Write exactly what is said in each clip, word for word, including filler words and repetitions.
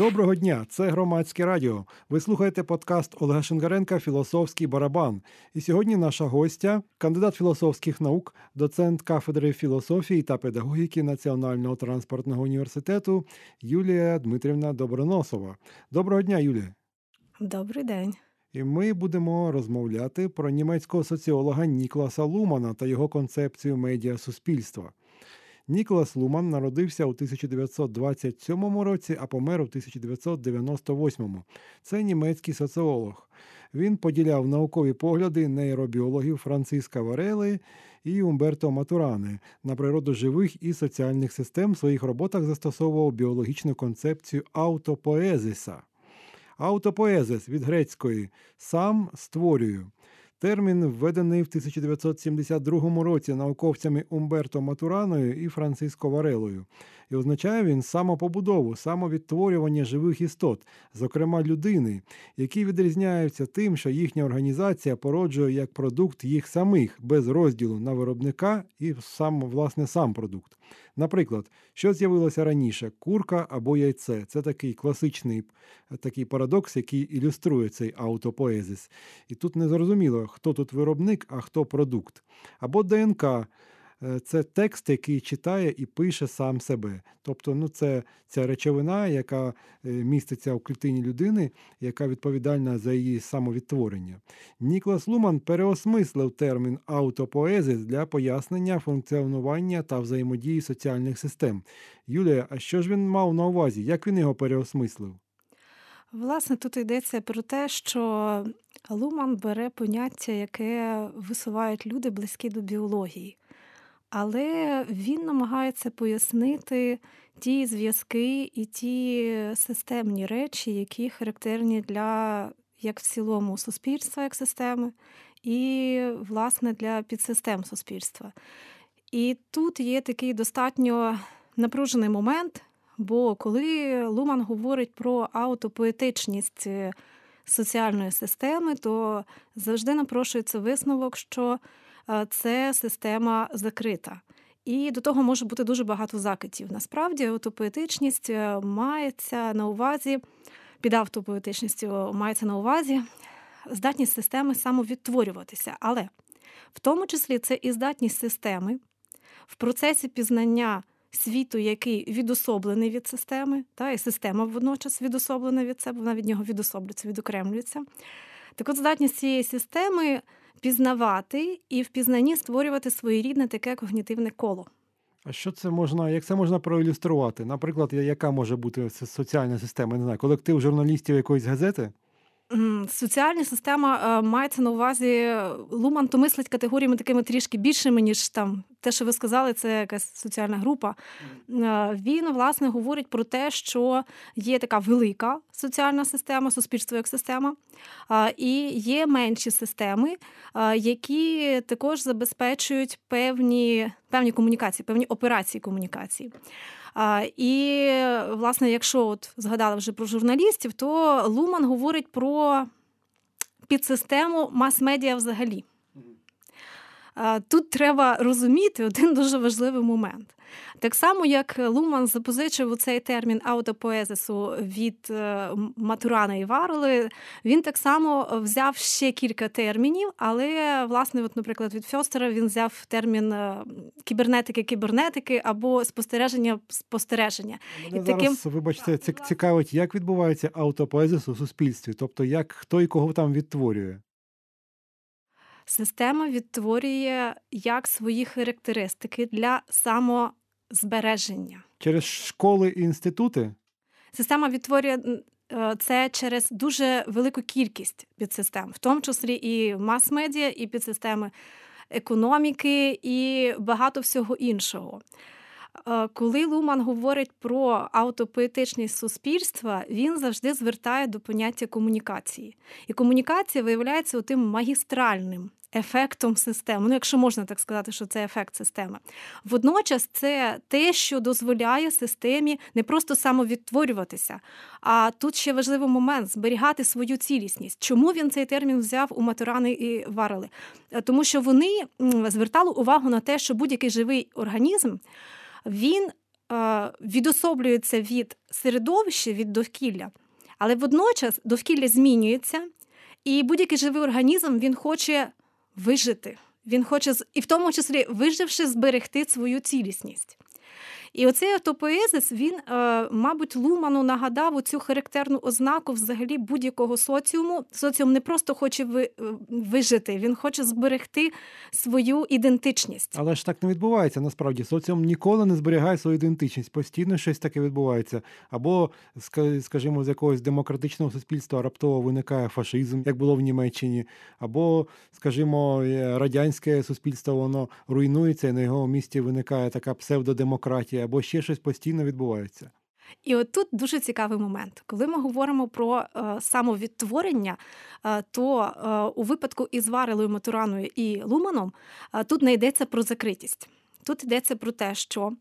Доброго дня, це Громадське радіо. Ви слухаєте подкаст Олега Шенгаренка «Філософський барабан». І сьогодні наша гостя – кандидат філософських наук, доцент кафедри філософії та педагогіки Національного транспортного університету Юлія Дмитрівна Доброносова. Доброго дня, Юлія. Добрий день. І ми будемо розмовляти про німецького соціолога Нікласа Лумана та його концепцію медіасуспільства. Ніклас Луман народився у тисяча дев'ятсот двадцять сьомому році, а помер у тисяча дев'ятсот дев'яносто восьмому. Це німецький соціолог. Він поділяв наукові погляди нейробіологів Франциска Варели і Умберто Матурани. На природу живих і соціальних систем в своїх роботах застосовував біологічну концепцію аутопоезиса. Аутопоезис від грецької «сам створюю». Термін введений в тисяча дев'ятсот сімдесят другому році науковцями Умберто Матураною і Франциско Варелою. І означає він самопобудову, самовідтворювання живих істот, зокрема людини, які відрізняються тим, що їхня організація породжує як продукт їх самих, без розділу на виробника і сам, власне, сам продукт. Наприклад, що з'явилося раніше – курка або яйце. Це такий класичний такий парадокс, який ілюструє цей аутопоезис. І тут незрозуміло, хто тут виробник, а хто продукт. Або ДНК – це текст, який читає і пише сам себе. Тобто, ну, це ця речовина, яка міститься у клітині людини, яка відповідальна за її самовідтворення. Ніклас Луман переосмислив термін «аутопоезис» для пояснення функціонування та взаємодії соціальних систем. Юлія, а що ж він мав на увазі? Як він його переосмислив? Власне, тут йдеться про те, що Луман бере поняття, яке висувають люди, близькі до біології. Але він намагається пояснити ті зв'язки і ті системні речі, які характерні для, як в цілому, суспільства, як системи, і, власне, для підсистем суспільства. І тут є такий достатньо напружений момент, бо коли Луман говорить про аутопоетичність соціальної системи, то завжди напрошується висновок, що це система закрита. І до того може бути дуже багато закитів. Насправді, аутопоетичність мається на увазі, під автопоетичністю мається на увазі здатність системи самовідтворюватися. Але в тому числі це і здатність системи в процесі пізнання світу, який відособлений від системи, та, і система водночас відособлена від себе, вона від нього відособлюється, відокремлюється. Так от здатність цієї системи пізнавати і в пізнанні створювати своєрідне таке когнітивне коло. А що це можна, як це можна проілюструвати? Наприклад, яка може бути соціальна система? Не знаю, колектив журналістів якоїсь газети? Соціальна система мається на увазі, Луман то мислить категоріями такими трішки більшими, ніж там те, що ви сказали, це якась соціальна група. Він, власне, говорить про те, що є така велика соціальна система, суспільство як система, і є менші системи, які також забезпечують певні, певні комунікації, певні операції комунікації. І, власне, якщо от згадали вже про журналістів, то Луман говорить про підсистему мас-медіа взагалі. Тут треба розуміти один дуже важливий момент. Так само, як Луман запозичив цей термін аутопоезису від Матурана і Варели, він так само взяв ще кілька термінів, але, власне, от, наприклад, від Фьостера він взяв термін кібернетики-кібернетики або спостереження-спостереження. І зараз, таким... вибачте, цікавить, як відбувається аутопоезис у суспільстві, тобто як хто і кого там відтворює? Система відтворює як свої характеристики для самозбереження. Через школи і інститути? Система відтворює це через дуже велику кількість підсистем, в тому числі і мас-медіа, і підсистеми економіки, і багато всього іншого. Коли Луман говорить про аутопоетичність суспільства, він завжди звертає до поняття комунікації. І комунікація виявляється тим магістральним ефектом системи. Ну, якщо можна так сказати, що це ефект системи. Водночас це те, що дозволяє системі не просто самовідтворюватися, а тут ще важливий момент – зберігати свою цілісність. Чому він цей термін взяв у Матурани і Варели? Тому що вони звертали увагу на те, що будь-який живий організм, він відособлюється від середовища, від довкілля. Але водночас довкілля змінюється, і будь-який живий організм, він хоче вижити. Він хоче, і в тому числі, виживши, зберегти свою цілісність. І оцей автопоезис, він, мабуть, Луману нагадав оцю характерну ознаку взагалі будь-якого соціуму. Соціум не просто хоче вижити, він хоче зберегти свою ідентичність. Але ж так не відбувається, насправді. Соціум ніколи не зберігає свою ідентичність. Постійно щось таке відбувається. Або, скажімо, з якогось демократичного суспільства раптово виникає фашизм, як було в Німеччині. Або, скажімо, радянське суспільство, воно руйнується, і на його місці виникає така псевдодемократія. Або ще щось постійно відбувається. І от тут дуже цікавий момент. Коли ми говоримо про е, самовідтворення, е, то е, у випадку із Варелою, Матураною і Луманом е, тут не йдеться про закритість. Тут йдеться про те, що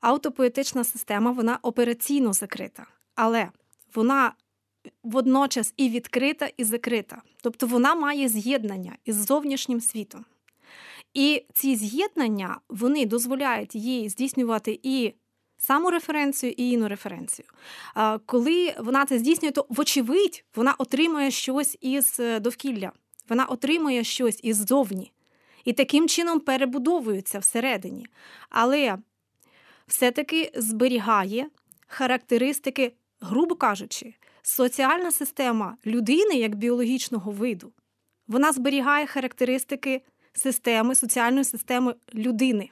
автопоетична система, вона операційно закрита. Але вона водночас і відкрита, і закрита. Тобто вона має з'єднання із зовнішнім світом. І ці з'єднання, вони дозволяють їй здійснювати і самореференцію, і інореференцію. Коли вона це здійснює, то вочевидь вона отримує щось із довкілля, вона отримує щось іззовні. І таким чином перебудовується всередині. Але все-таки зберігає характеристики, грубо кажучи, соціальна система людини як біологічного виду. Вона зберігає характеристики системи, соціальної системи людини.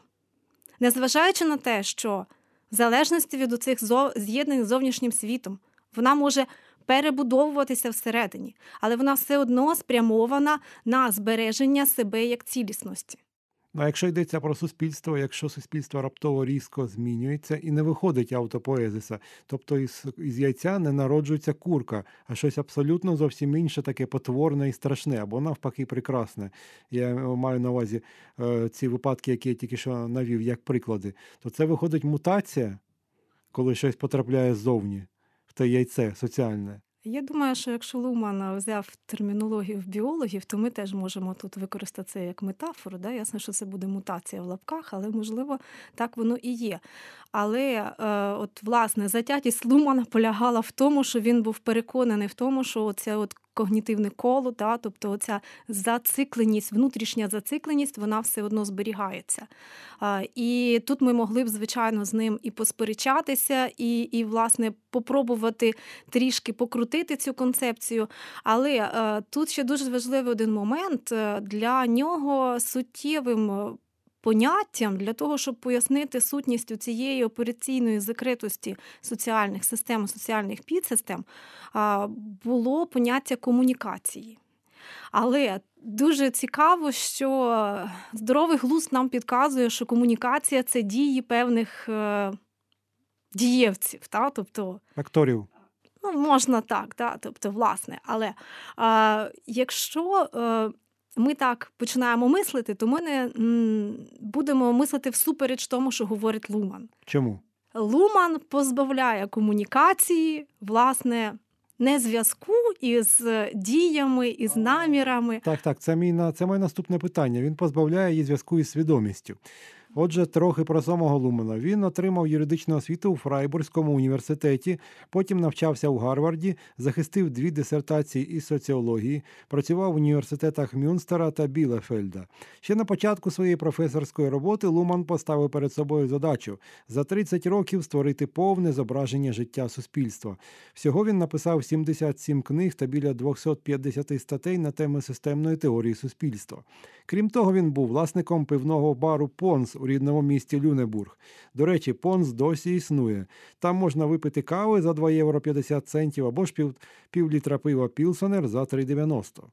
Незважаючи на те, що в залежності від оцих з'єднань з зовнішнім світом, вона може перебудовуватися всередині, але вона все одно спрямована на збереження себе як цілісності. А якщо йдеться про суспільство, якщо суспільство раптово різко змінюється і не виходить автопоезиса, тобто із, із яйця не народжується курка, а щось абсолютно зовсім інше, таке потворне і страшне, або навпаки прекрасне. Я маю на увазі е, ці випадки, які я тільки що навів, як приклади. То це виходить мутація, коли щось потрапляє ззовні, в те яйце соціальне. Я думаю, що якщо Луман взяв термінологію біологів, то ми теж можемо тут використати це як метафору. Да? Ясно, що це буде мутація в лапках, але, можливо, так воно і є. Але, е, от, власне, затятість Лумана полягала в тому, що він був переконаний в тому, що оце от когнітивне коло, да? Тобто оця зацикленість, внутрішня зацикленість, вона все одно зберігається. Е, і тут ми могли б, звичайно, з ним і посперечатися, і, і власне, попробувати трішки покрутити цю концепцію. Але е, тут ще дуже важливий один момент. Для нього суттєвим поняттям, для того, щоб пояснити сутність цієї операційної закритості соціальних систем, соціальних підсистем, е, було поняття комунікації. Але дуже цікаво, що здоровий глузд нам підказує, що комунікація – це дії певних е, дієвців, та? Тобто акторів. Ну, можна так, та? Тобто, власне. Але е, якщо е, ми так починаємо мислити, то ми не м, будемо мислити всупереч тому, що говорить Луман. Чому? Луман позбавляє комунікації, власне, не зв'язку із діями, із намірами. Так, так, це, мій, це моє наступне питання. Він позбавляє її зв'язку із свідомістю. Отже, трохи про самого Лумана. Він отримав юридичну освіту у Фрайбурзькому університеті, потім навчався у Гарварді, захистив дві дисертації із соціології, працював в університетах Мюнстера та Білефельда. Ще на початку своєї професорської роботи Луман поставив перед собою задачу – за тридцять років створити повне зображення життя суспільства. Всього він написав сімдесят сім книг та біля двісті п'ятдесят статей на теми системної теорії суспільства. Крім того, він був власником пивного бару «Понс» у рідному місті Люнебург. До речі, Понс досі існує. Там можна випити кави за два євро п'ятдесят центів або ж пів, пів літра пива Пілснер за три дев'яносто.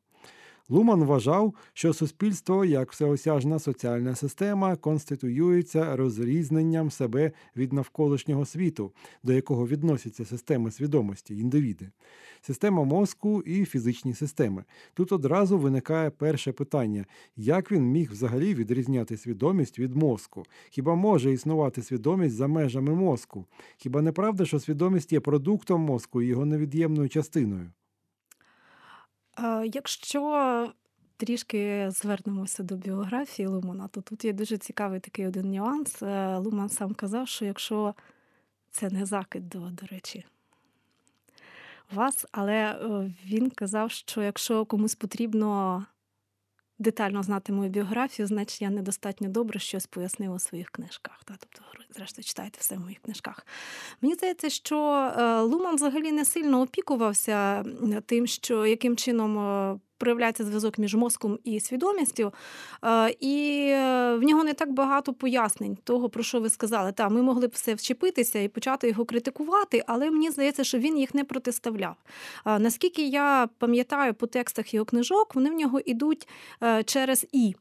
Луман вважав, що суспільство, як всеосяжна соціальна система, конституюється розрізненням себе від навколишнього світу, до якого відносяться системи свідомості, індивіди, система мозку і фізичні системи. Тут одразу виникає перше питання – як він міг взагалі відрізняти свідомість від мозку? Хіба може існувати свідомість за межами мозку? Хіба не правда, що свідомість є продуктом мозку і його невід'ємною частиною? Якщо трішки звернемося до біографії Лумана, то тут є дуже цікавий такий один нюанс. Луман сам казав, що якщо Це не закид, до, до речі. Вас, але він казав, що якщо комусь потрібно детально знати мою біографію, значить я недостатньо добре щось пояснила у своїх книжках. Та? Тобто, зрештою, читайте все в моїх книжках. Мені здається, що Луман взагалі не сильно опікувався тим, що яким чином проявляється зв'язок між мозком і свідомістю, і в нього не так багато пояснень того, про що ви сказали. Та, ми могли б все вчепитися і почати його критикувати, але мені здається, що він їх не протиставляв. Наскільки я пам'ятаю по текстах його книжок, вони в нього йдуть через «і».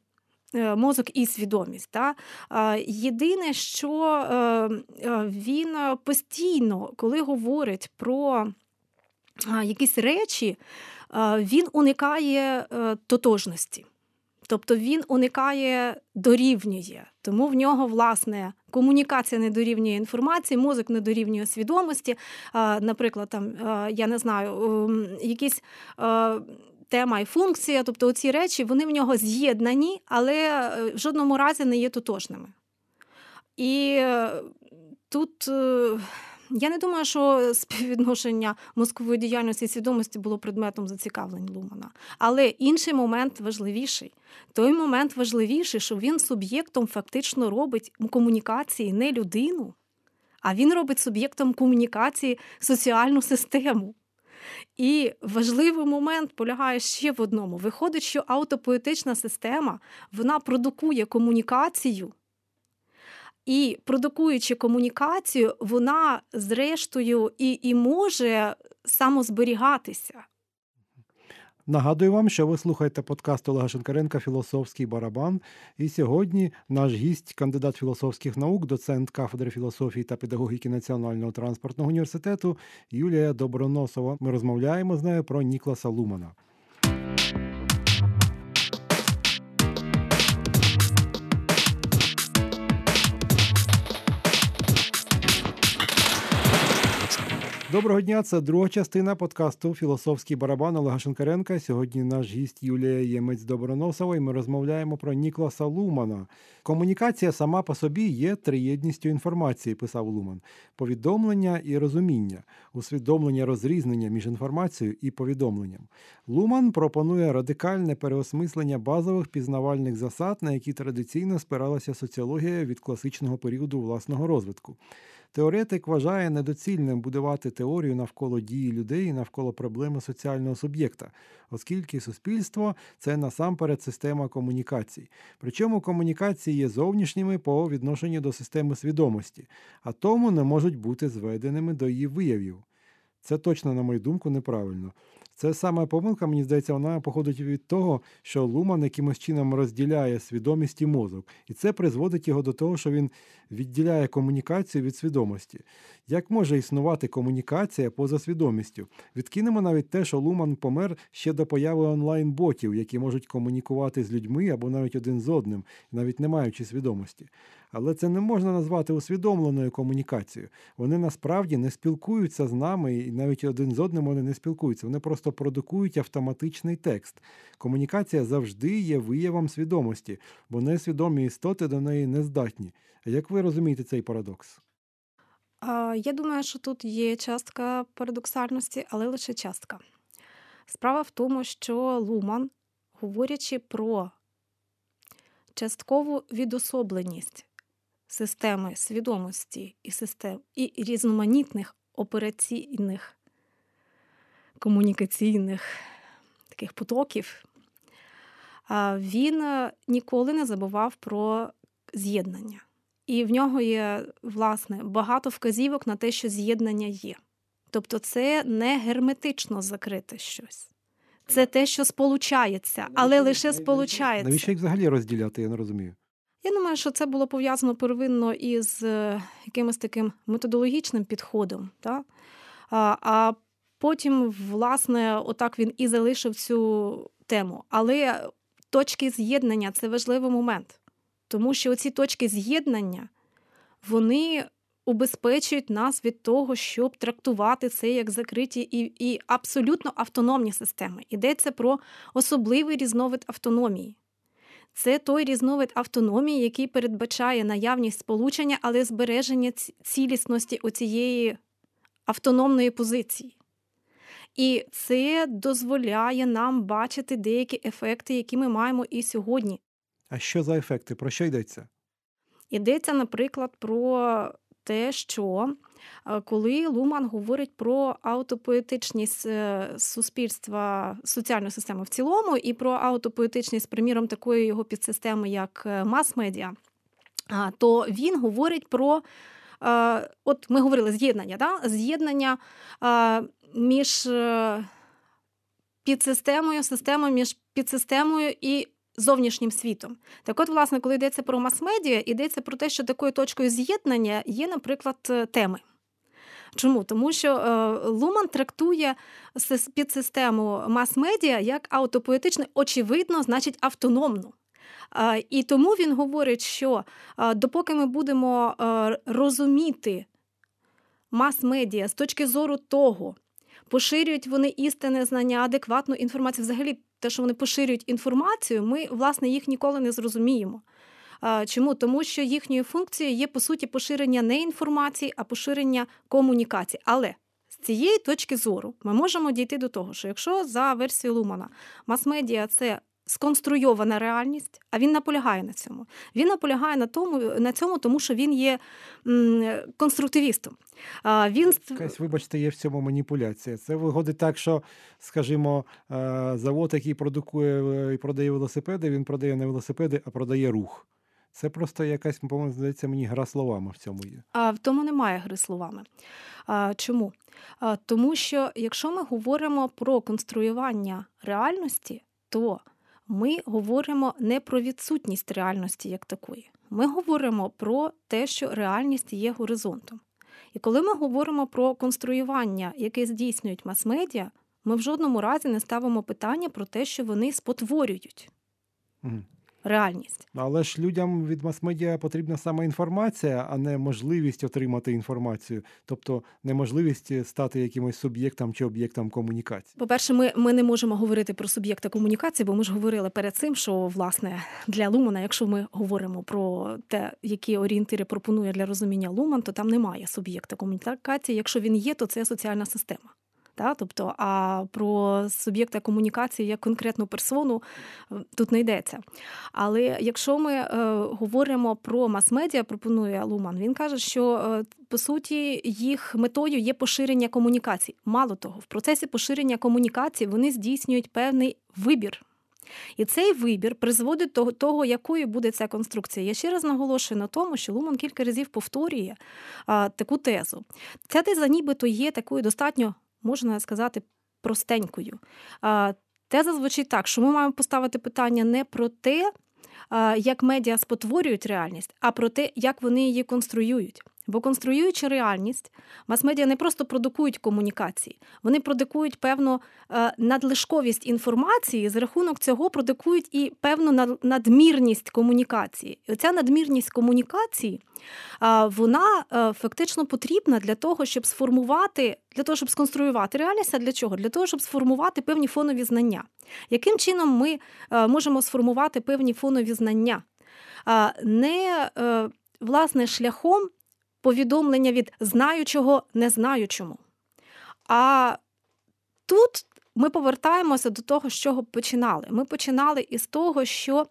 Мозок і свідомість. Та? Єдине, що він постійно, коли говорить про якісь речі, він уникає тотожності. Тобто він уникає дорівнює. Тому в нього, власне, комунікація не дорівнює інформації, мозок не дорівнює свідомості. Наприклад, там, я не знаю, якісь тема і функція, тобто оці речі, вони в нього з'єднані, але в жодному разі не є тотожними. І тут... Я не думаю, що співвідношення мозкової діяльності і свідомості було предметом зацікавлень Лумана. Але інший момент важливіший. Той момент важливіший, що він суб'єктом фактично робить комунікації не людину, а він робить суб'єктом комунікації соціальну систему. І важливий момент полягає ще в одному. Виходить, що автопоетична система, вона продукує комунікацію, і, продукуючи комунікацію, вона, зрештою, і, і може самозберігатися. Нагадую вам, що ви слухаєте подкаст Олега Шинкаренка «Філософський барабан». І сьогодні наш гість – кандидат філософських наук, доцент кафедри філософії та педагогіки Національного транспортного університету Юлія Доброносова. Ми розмовляємо з нею про Нікласа Лумана. Доброго дня, це друга частина подкасту «Філософський барабан» Олега Шинкаренка. Сьогодні наш гість Юлія Ємець-Доброносова, і ми розмовляємо про Нікласа Лумана. «Комунікація сама по собі є триєдністю інформації», – писав Луман. «Повідомлення і розуміння, усвідомлення розрізнення між інформацією і повідомленням». Луман пропонує радикальне переосмислення базових пізнавальних засад, на які традиційно спиралася соціологія від класичного періоду власного розвитку. Теоретик вважає недоцільним будувати теорію навколо дії людей і навколо проблеми соціального суб'єкта, оскільки суспільство – це насамперед система комунікацій. Причому комунікації є зовнішніми по відношенню до системи свідомості, а тому не можуть бути зведеними до її виявів. Це точно, на мою думку, неправильно. Це саме помилка, мені здається, вона походить від того, що Луман якимось чином розділяє свідомість і мозок. І це призводить його до того, що він відділяє комунікацію від свідомості. Як може існувати комунікація поза свідомістю? Відкинемо навіть те, що Луман помер ще до появи онлайн-ботів, які можуть комунікувати з людьми або навіть один з одним, навіть не маючи свідомості. Але це не можна назвати усвідомленою комунікацією. Вони насправді не спілкуються з нами, і навіть один з одним вони не спілкуються. Вони просто продукують автоматичний текст. Комунікація завжди є виявом свідомості, бо несвідомі істоти до неї не здатні. Як ви розумієте цей парадокс? Я думаю, що тут є частка парадоксальності, але лише частка. Справа в тому, що Луман, говорячи про часткову відособленість системи свідомості і систем і різноманітних операційних, комунікаційних таких потоків, він ніколи не забував про з'єднання. І в нього є, власне, багато вказівок на те, що з'єднання є. Тобто це не герметично закрите щось. Це те, що сполучається, але лише сполучається. Навіщо їх взагалі розділяти, я не розумію. Я думаю, що це було пов'язано первинно із якимось таким методологічним підходом. Та? А, а потім, власне, отак він і залишив цю тему. Але точки з'єднання – це важливий момент. Тому що оці точки з'єднання, вони убезпечують нас від того, щоб трактувати це як закриті і, і абсолютно автономні системи. Йдеться про особливий різновид автономії. Це той різновид автономії, який передбачає наявність сполучення, але збереження цілісності оцієї автономної позиції. І це дозволяє нам бачити деякі ефекти, які ми маємо і сьогодні. А що за ефекти? Про що йдеться? Йдеться, наприклад, про те, що коли Луман говорить про аутопоетичність суспільства, соціальну систему в цілому і про аутопоетичність, приміром, такої його підсистеми, як мас-медіа, то він говорить про, от ми говорили, з'єднання, да? з'єднання між підсистемою, системою, між підсистемою і зовнішнім світом. Так от, власне, коли йдеться про мас-медіа, йдеться про те, що такою точкою з'єднання є, наприклад, теми. Чому? Тому що Луман трактує підсистему мас-медіа як аутопоетичну, очевидно, значить автономну. І тому він говорить, що допоки ми будемо розуміти мас-медіа з точки зору того, поширюють вони істинне знання, адекватну інформацію, взагалі те, що вони поширюють інформацію, ми, власне, їх ніколи не зрозуміємо. Чому? Тому що їхньою функцією є, по суті, поширення не інформації, а поширення комунікації. Але з цієї точки зору ми можемо дійти до того, що якщо за версією Лумана мас-медіа – це сконструйована реальність, а він наполягає на цьому. Він наполягає на тому, на цьому, тому що він є конструктивістом. Він... Якась, вибачте, є в цьому маніпуляція. Це виходить так, що, скажімо, завод, який продукує і продає велосипеди, він продає не велосипеди, а продає рух. Це просто якась, по-моєму, здається, мені гра словами в цьому є. А в тому немає гри словами. А, чому? А, тому що, якщо ми говоримо про конструювання реальності, то ми говоримо не про відсутність реальності як такої. Ми говоримо про те, що реальність є горизонтом. І коли ми говоримо про конструювання, яке здійснюють мас-медіа, ми в жодному разі не ставимо питання про те, що вони спотворюють mm. реальність. Але ж людям від мас-медіа потрібна саме інформація, а не можливість отримати інформацію. Тобто неможливість стати якимось суб'єктом чи об'єктом комунікації. По-перше, ми, ми не можемо говорити про суб'єкта комунікації, бо ми ж говорили перед цим, що, власне, для Лумана, якщо ми говоримо про те, які орієнтири пропонує для розуміння Луман, то там немає суб'єкта комунікації. Якщо він є, то це соціальна система. Та, тобто, а про суб'єкта комунікації як конкретну персону тут не йдеться. Але якщо ми е, говоримо про мас-медіа, пропонує Луман, він каже, що, е, по суті, їх метою є поширення комунікацій. Мало того, в процесі поширення комунікацій вони здійснюють певний вибір. І цей вибір призводить до того, якою буде ця конструкція. Я ще раз наголошую на тому, що Луман кілька разів повторює а, таку тезу. Ця теза нібито є такою достатньо, можна сказати, простенькою. Теза звучить так, що ми маємо поставити питання не про те, як медіа спотворюють реальність, а про те, як вони її конструюють. Бо конструюючи реальність, мас-медіа не просто продукують комунікації, вони продукують певну надлишковість інформації, за рахунок цього продукують і певну надмірність комунікації. І ця надмірність комунікації, вона фактично потрібна для того, щоб сформувати, для того, щоб сконструювати реальність, а для чого? Для того, щоб сформувати певні фонові знання. Яким чином ми можемо сформувати певні фонові знання? Не, власне, шляхом повідомлення від знаючого незнаючому. А тут ми повертаємося до того, з чого починали. Ми починали із того, що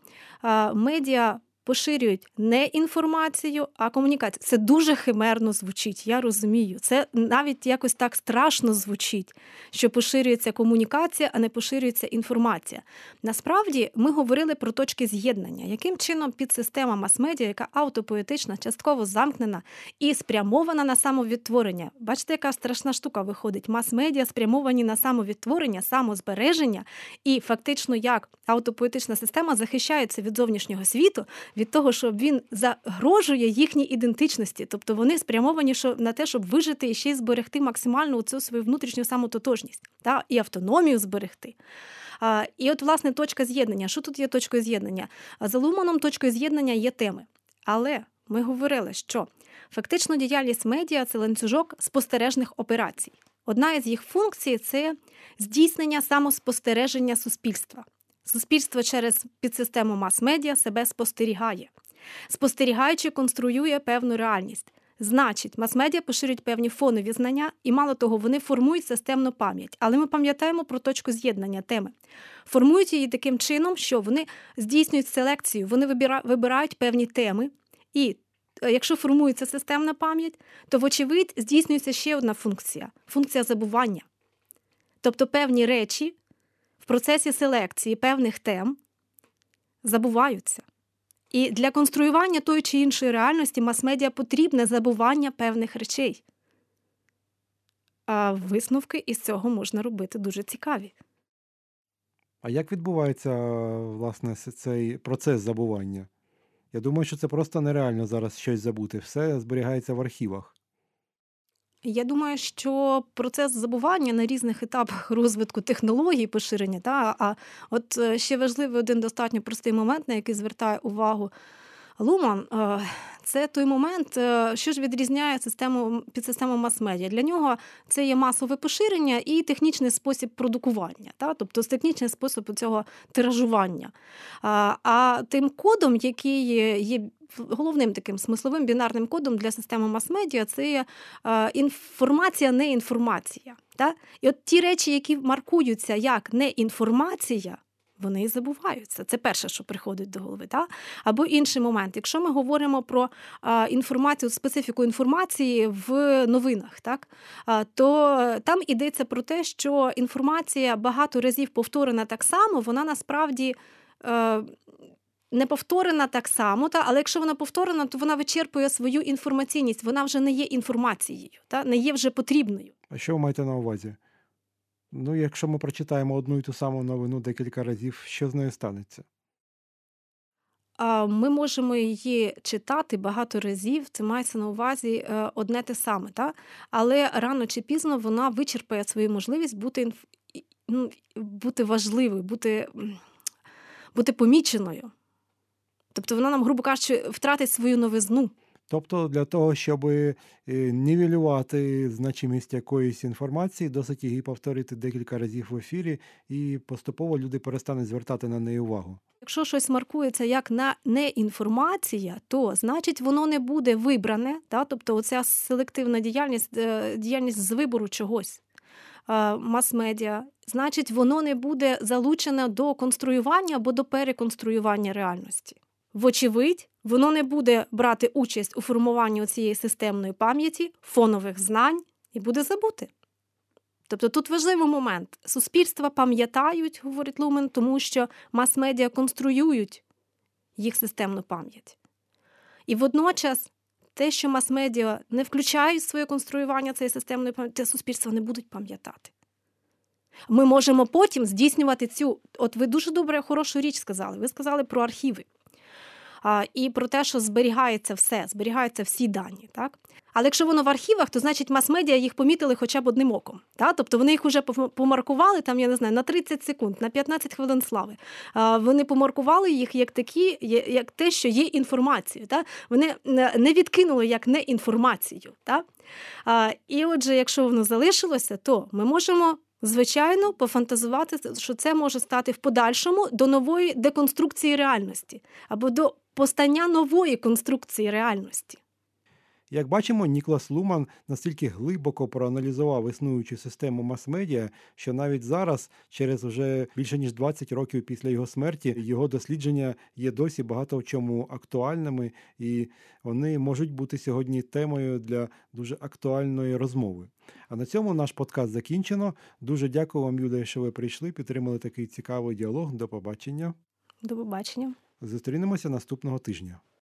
медіа поширюють не інформацію, а комунікацію. Це дуже химерно звучить, я розумію. Це навіть якось так страшно звучить, що поширюється комунікація, а не поширюється інформація. Насправді, ми говорили про точки з'єднання. Яким чином підсистема мас-медіа, яка аутопоетична, частково замкнена і спрямована на самовідтворення. Бачите, яка страшна штука виходить. Мас-медіа спрямовані на самовідтворення, самозбереження, і фактично, як аутопоетична система захищається від зовнішнього світу, від того, що він загрожує їхній ідентичності. Тобто вони спрямовані на те, щоб вижити і ще й зберегти максимально цю свою внутрішню самототожність, та? І автономію зберегти. А, і от, власне, точка з'єднання. Що тут є точкою з'єднання? За Луманом точкою з'єднання є теми. Але ми говорили, що фактично діяльність медіа – це ланцюжок спостережних операцій. Одна із їх функцій – це здійснення самоспостереження суспільства. Суспільство через підсистему мас-медіа себе спостерігає. Спостерігаючи, конструює певну реальність. Значить, мас-медіа поширюють певні фонові знання, і мало того, вони формують системну пам'ять. Але ми пам'ятаємо про точку з'єднання теми. Формують її таким чином, що вони здійснюють селекцію, вони вибирають певні теми. І якщо формується системна пам'ять, то вочевидь здійснюється ще одна функція – функція забування. Тобто певні речі в процесі селекції певних тем забуваються. І для конструювання тої чи іншої реальності мас-медіа потрібне забування певних речей. А висновки із цього можна робити дуже цікаві. А як відбувається, власне, цей процес забування? Я думаю, що це просто нереально зараз щось забути. Все зберігається в архівах. Я думаю, що процес забування на різних етапах розвитку технологій поширення, та, а от ще важливий один достатньо простий момент, на який звертає увагу Луман, це той момент, що ж відрізняє систему, підсистему мас-медіа. Для нього це є масове поширення і технічний спосіб продукування, та, тобто технічний спосіб цього тиражування. А, а тим кодом, який є головним таким смисловим бінарним кодом для системи мас-медіа, це є інформація, не інформація. Та? І от ті речі, які маркуються як не інформація, вони і забуваються. Це перше, що приходить до голови. Та? Або інший момент. Якщо ми говоримо про інформацію, специфіку інформації в новинах, так? То там йдеться про те, що інформація багато разів повторена так само, вона насправді не повторена так само, та, але якщо вона повторена, то вона вичерпує свою інформаційність. Вона вже не є інформацією, та, не є вже потрібною. А що ви маєте на увазі? Ну, якщо ми прочитаємо одну і ту саму новину декілька разів, що з нею станеться? Ми можемо її читати багато разів, це мається на увазі одне те саме, та? Але рано чи пізно вона вичерпає свою можливість бути, інф... ну, бути важливою, бути... бути поміченою. Тобто вона нам, грубо кажучи, втратить свою новизну. Тобто для того, щоб нівелювати значимість якоїсь інформації, досить її повторити декілька разів в ефірі, і поступово люди перестануть звертати на неї увагу. Якщо щось маркується як на неінформація, то, значить, воно не буде вибране, та? Тобто оця селективна діяльність, діяльність з вибору чогось, мас-медіа, значить, воно не буде залучене до конструювання або до переконструювання реальності. Вочевидь, воно не буде брати участь у формуванні цієї системної пам'яті, фонових знань і буде забути. Тобто тут важливий момент. Суспільства пам'ятають, говорить Лумен, тому що мас-медіа конструюють їх системну пам'ять. І водночас те, що мас-медіа не включають в своє конструювання цієї системної пам'яті, суспільства не будуть пам'ятати. Ми можемо потім здійснювати цю... От ви дуже добре, хорошу річ сказали. Ви сказали про архіви. І про те, що зберігається все, зберігаються всі дані. Так? Але якщо воно в архівах, то, значить, мас-медіа їх помітили хоча б одним оком. Так? Тобто вони їх вже помаркували, там, я не знаю, на тридцять секунд, на п'ятнадцять хвилин слави. Вони помаркували їх як такі, як те, що є інформацією. Так? Вони не відкинули як не інформацію. Так? І отже, якщо воно залишилося, то ми можемо, звичайно, пофантазувати, що це може стати в подальшому до нової деконструкції реальності або до постання нової конструкції реальності. Як бачимо, Ніклас Луман настільки глибоко проаналізував існуючу систему мас-медіа, що навіть зараз, через вже більше ніж двадцять років після його смерті, його дослідження є досі багато в чому актуальними, і вони можуть бути сьогодні темою для дуже актуальної розмови. А на цьому наш подкаст закінчено. Дуже дякую вам, Юлія, що ви прийшли, підтримали такий цікавий діалог. До побачення. До побачення. Зустрінемося наступного тижня.